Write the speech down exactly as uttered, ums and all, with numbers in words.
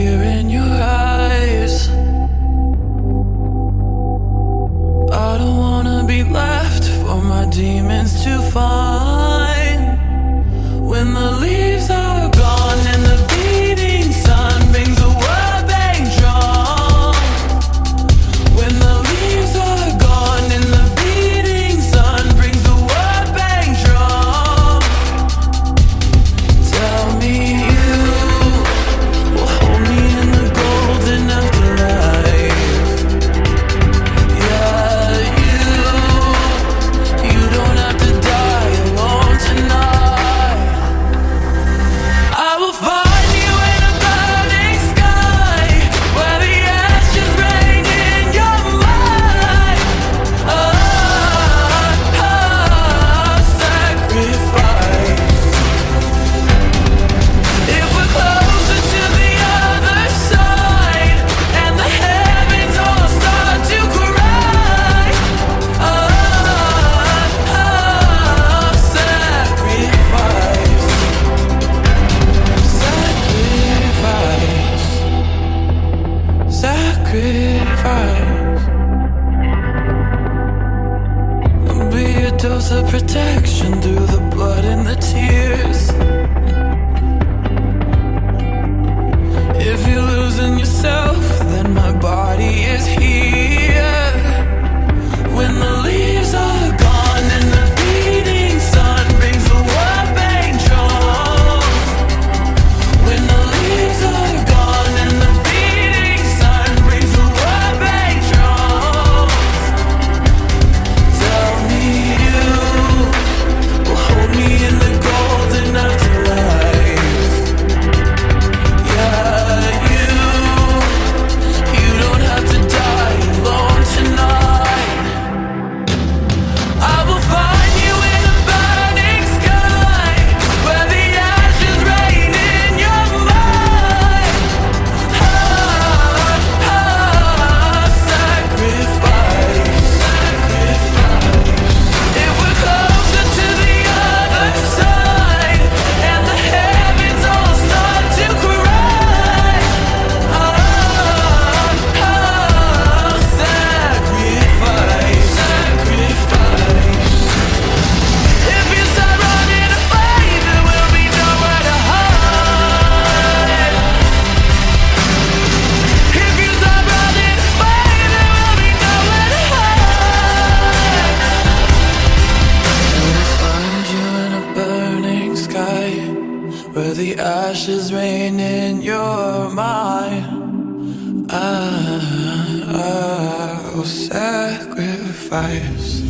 fear in your eyes. I don't wanna be left for my demons to find. When the leaves are gone and the beating sun brings a world bang drum. When the leaves are gone and the beating sun brings a world bang drum. Tell me you will hold me in the golden afterlife. Yeah, you, you don't have to die alone tonight. I'll be a dose of protection through the blood and the tears. If you're losing yourself, then my body is here. When the leaves are gone and the beating sun brings the world bang drums. When the leaves are gone and the beating sun brings the world bang drums. Tell me you will hold me in the golden afterlife. Yeah, you, you don't have to die alone tonight. I will find you in a burning sky where the ashes rain in your mind. Ah, ah, sacrifice. If we're closer to the other side and the heavens all start to cry. Ah, ah, sacrifice. Sacrifice. If you start running away, there will be nowhere to hide. If you start running away, there will be nowhere to hide. I'll find you in a burning sky where the ashes rain in your mind. I, I will sacrifice.